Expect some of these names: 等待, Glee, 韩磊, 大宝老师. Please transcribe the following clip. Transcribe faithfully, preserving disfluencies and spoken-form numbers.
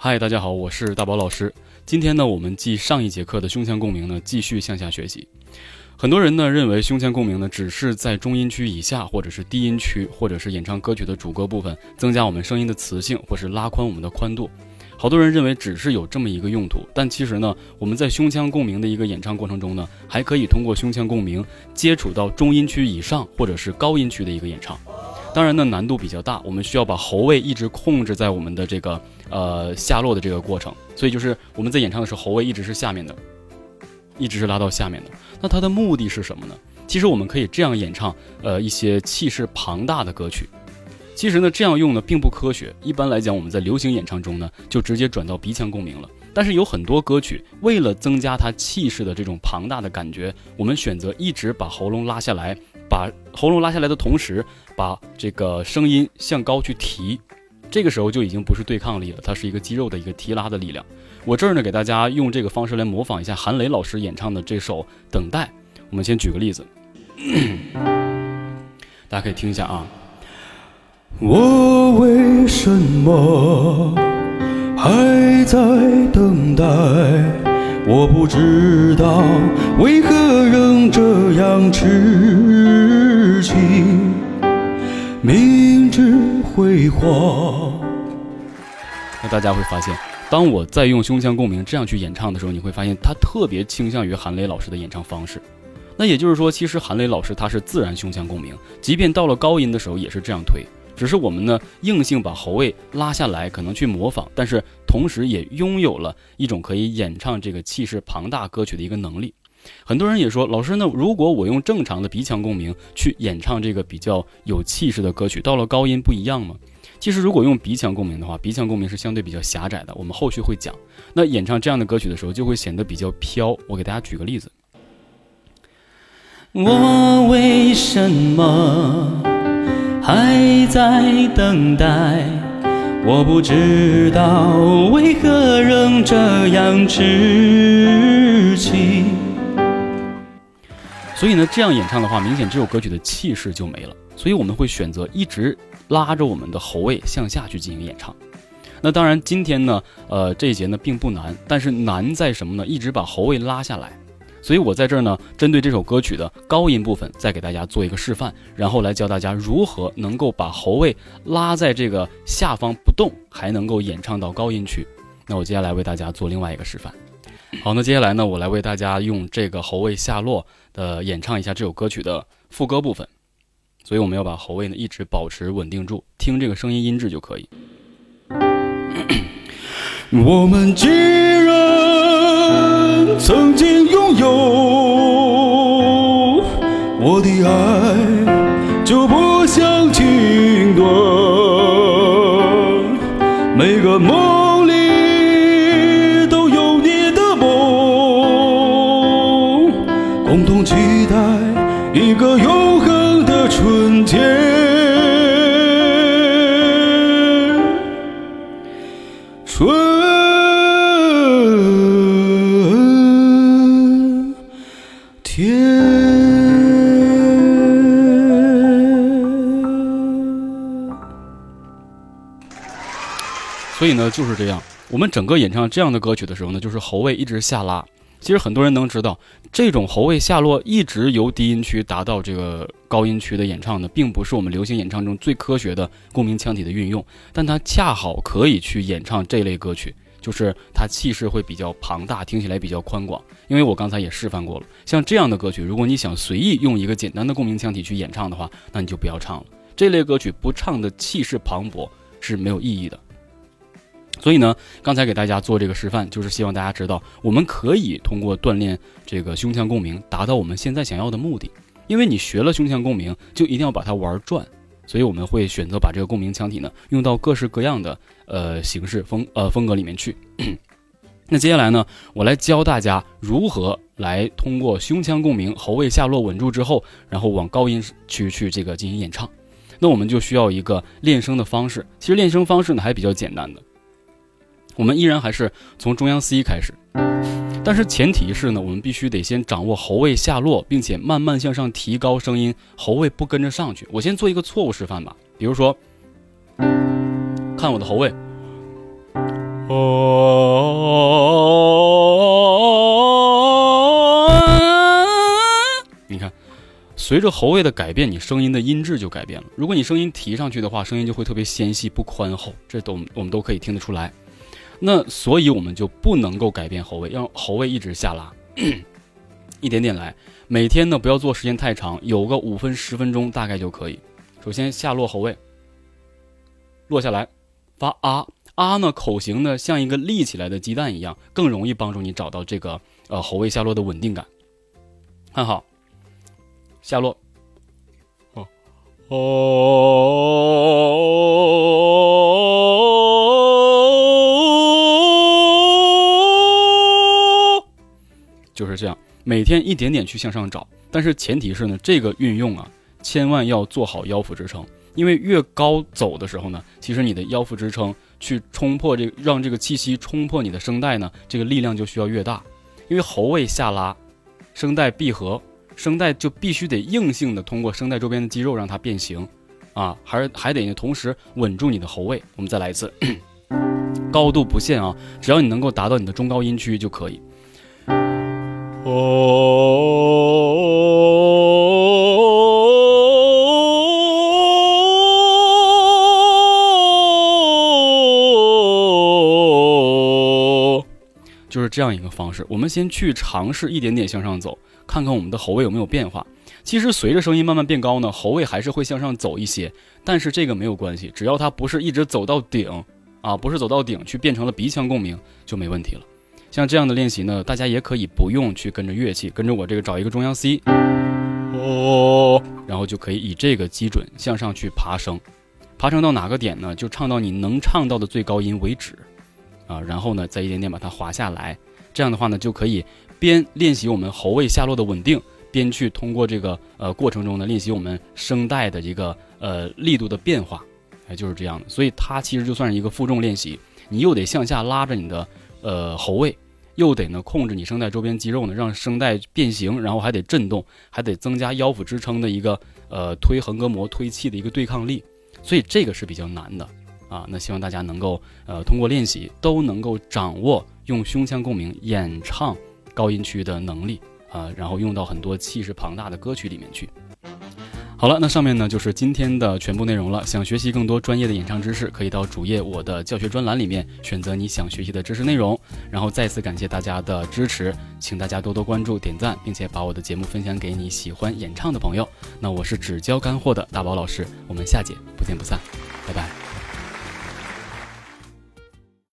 嗨，大家好，我是大宝老师。今天呢，我们继上一节课的胸腔共鸣呢，继续向下学习。很多人呢认为胸腔共鸣呢，只是在中音区以下，或者是低音区，或者是演唱歌曲的主歌部分，增加我们声音的磁性，或是拉宽我们的宽度。好多人认为只是有这么一个用途，但其实呢，我们在胸腔共鸣的一个演唱过程中呢，还可以通过胸腔共鸣接触到中音区以上，或者是高音区的一个演唱。当然呢，难度比较大，我们需要把喉位一直控制在我们的这个呃下落的这个过程，所以就是我们在演唱的时候，喉位一直是下面的，一直是拉到下面的。那它的目的是什么呢？其实我们可以这样演唱呃一些气势庞大的歌曲。其实呢，这样用呢并不科学。一般来讲，我们在流行演唱中呢，就直接转到鼻腔共鸣了。但是有很多歌曲，为了增加它气势的这种庞大的感觉，我们选择一直把喉咙拉下来，把喉咙拉下来的同时，把这个声音向高去提。这个时候就已经不是对抗力了，它是一个肌肉的一个提拉的力量。我这儿呢，给大家用这个方式来模仿一下韩磊老师演唱的这首《等待》。我们先举个例子，大家可以听一下啊。我为什么还在等待？我不知道为何仍这样痴情，明知会荒。那大家会发现，当我在用胸腔共鸣这样去演唱的时候，你会发现它特别倾向于韩磊老师的演唱方式。那也就是说，其实韩磊老师他是自然胸腔共鸣，即便到了高音的时候也是这样推。只是我们呢硬性把喉位拉下来，可能去模仿，但是同时也拥有了一种可以演唱这个气势庞大歌曲的一个能力。很多人也说，老师呢，如果我用正常的鼻腔共鸣去演唱这个比较有气势的歌曲，到了高音不一样吗？其实如果用鼻腔共鸣的话，鼻腔共鸣是相对比较狭窄的，我们后续会讲。那演唱这样的歌曲的时候，就会显得比较飘。我给大家举个例子，我为什么还在等待？我不知道为何仍这样痴情。所以呢，这样演唱的话，明显这首歌曲的气势就没了。所以我们会选择一直拉着我们的喉位向下去进行演唱。那当然，今天呢，呃，这一节呢并不难，但是难在什么呢？一直把喉位拉下来。所以我在这儿呢，针对这首歌曲的高音部分，再给大家做一个示范，然后来教大家如何能够把喉位拉在这个下方不动，还能够演唱到高音区。那我接下来为大家做另外一个示范。好，那接下来呢，我来为大家用这个喉位下落的演唱一下这首歌曲的副歌部分。所以我们要把喉位呢一直保持稳定住，听这个声音音质就可以。我们既然曾经拥有，我的爱就不想停顿。每个梦里都有你的梦，共同期待一个永恒的春天。所以呢，就是这样。我们整个演唱这样的歌曲的时候呢，就是喉位一直下拉。其实很多人能知道，这种喉位下落一直由低音区达到这个高音区的演唱呢，并不是我们流行演唱中最科学的共鸣腔体的运用，但它恰好可以去演唱这类歌曲，就是它气势会比较庞大，听起来比较宽广。因为我刚才也示范过了，像这样的歌曲，如果你想随意用一个简单的共鸣腔体去演唱的话，那你就不要唱了。这类歌曲不唱的气势磅礴是没有意义的。所以呢，刚才给大家做这个示范，就是希望大家知道，我们可以通过锻炼这个胸腔共鸣，达到我们现在想要的目的。因为你学了胸腔共鸣，就一定要把它玩转。所以我们会选择把这个共鸣腔体呢，用到各式各样的呃形式风呃风格里面去。那接下来呢，我来教大家如何来通过胸腔共鸣，喉位下落稳住之后，然后往高音区去这个进行演唱。那我们就需要一个练声的方式。其实练声方式呢还比较简单的。我们依然还是从中央 C 开始，但是前提是呢，我们必须得先掌握喉位下落，并且慢慢向上提高声音，喉位不跟着上去。我先做一个错误示范吧，比如说，看我的喉位，哦，你看，随着喉位的改变，你声音的音质就改变了。如果你声音提上去的话，声音就会特别纤细不宽厚，这都我们都可以听得出来。那所以我们就不能够改变喉位，让喉位一直下拉，一点点来。每天呢不要做时间太长，有个五分十分钟大概就可以。首先下落喉位，落下来发啊啊呢，口型呢像一个立起来的鸡蛋一样，更容易帮助你找到这个呃喉位下落的稳定感。看好下落，哦哦，就是这样，每天一点点去向上找。但是前提是呢，这个运用啊，千万要做好腰腹支撑。因为越高走的时候呢，其实你的腰腹支撑去冲破这个，让这个气息冲破你的声带呢，这个力量就需要越大。因为喉位下拉，声带闭合，声带就必须得硬性的通过声带周边的肌肉让它变形啊，还还得同时稳住你的喉位。我们再来一次，高度不限啊，只要你能够达到你的中高音区就可以。哦。就是这样一个方式，我们先去尝试一点点向上走，看看我们的喉位有没有变化。其实随着声音慢慢变高呢，喉位还是会向上走一些，但是这个没有关系，只要它不是一直走到顶啊，不是走到顶去变成了鼻腔共鸣就没问题了。像这样的练习呢，大家也可以不用去跟着乐器，跟着我这个找一个中央 C 哦，然后就可以以这个基准向上去爬升，爬升到哪个点呢？就唱到你能唱到的最高音为止。啊，然后呢，再一点点把它滑下来，这样的话呢，就可以边练习我们喉位下落的稳定，边去通过这个呃过程中呢，练习我们声带的一个呃力度的变化，哎，就是这样的。所以它其实就算是一个负重练习，你又得向下拉着你的呃喉位，又得呢控制你声带周边肌肉呢，让声带变形，然后还得震动，还得增加腰腹支撑的一个呃推横膈膜推气的一个对抗力，所以这个是比较难的。啊，那希望大家能够呃通过练习都能够掌握用胸腔共鸣演唱高音区的能力啊，然后用到很多气势庞大的歌曲里面去。好了，那上面呢就是今天的全部内容了。想学习更多专业的演唱知识，可以到主页我的教学专栏里面选择你想学习的知识内容。然后再次感谢大家的支持，请大家多多关注、点赞，并且把我的节目分享给你喜欢演唱的朋友。那我是只教干货的大宝老师，我们下节不见不散，拜拜。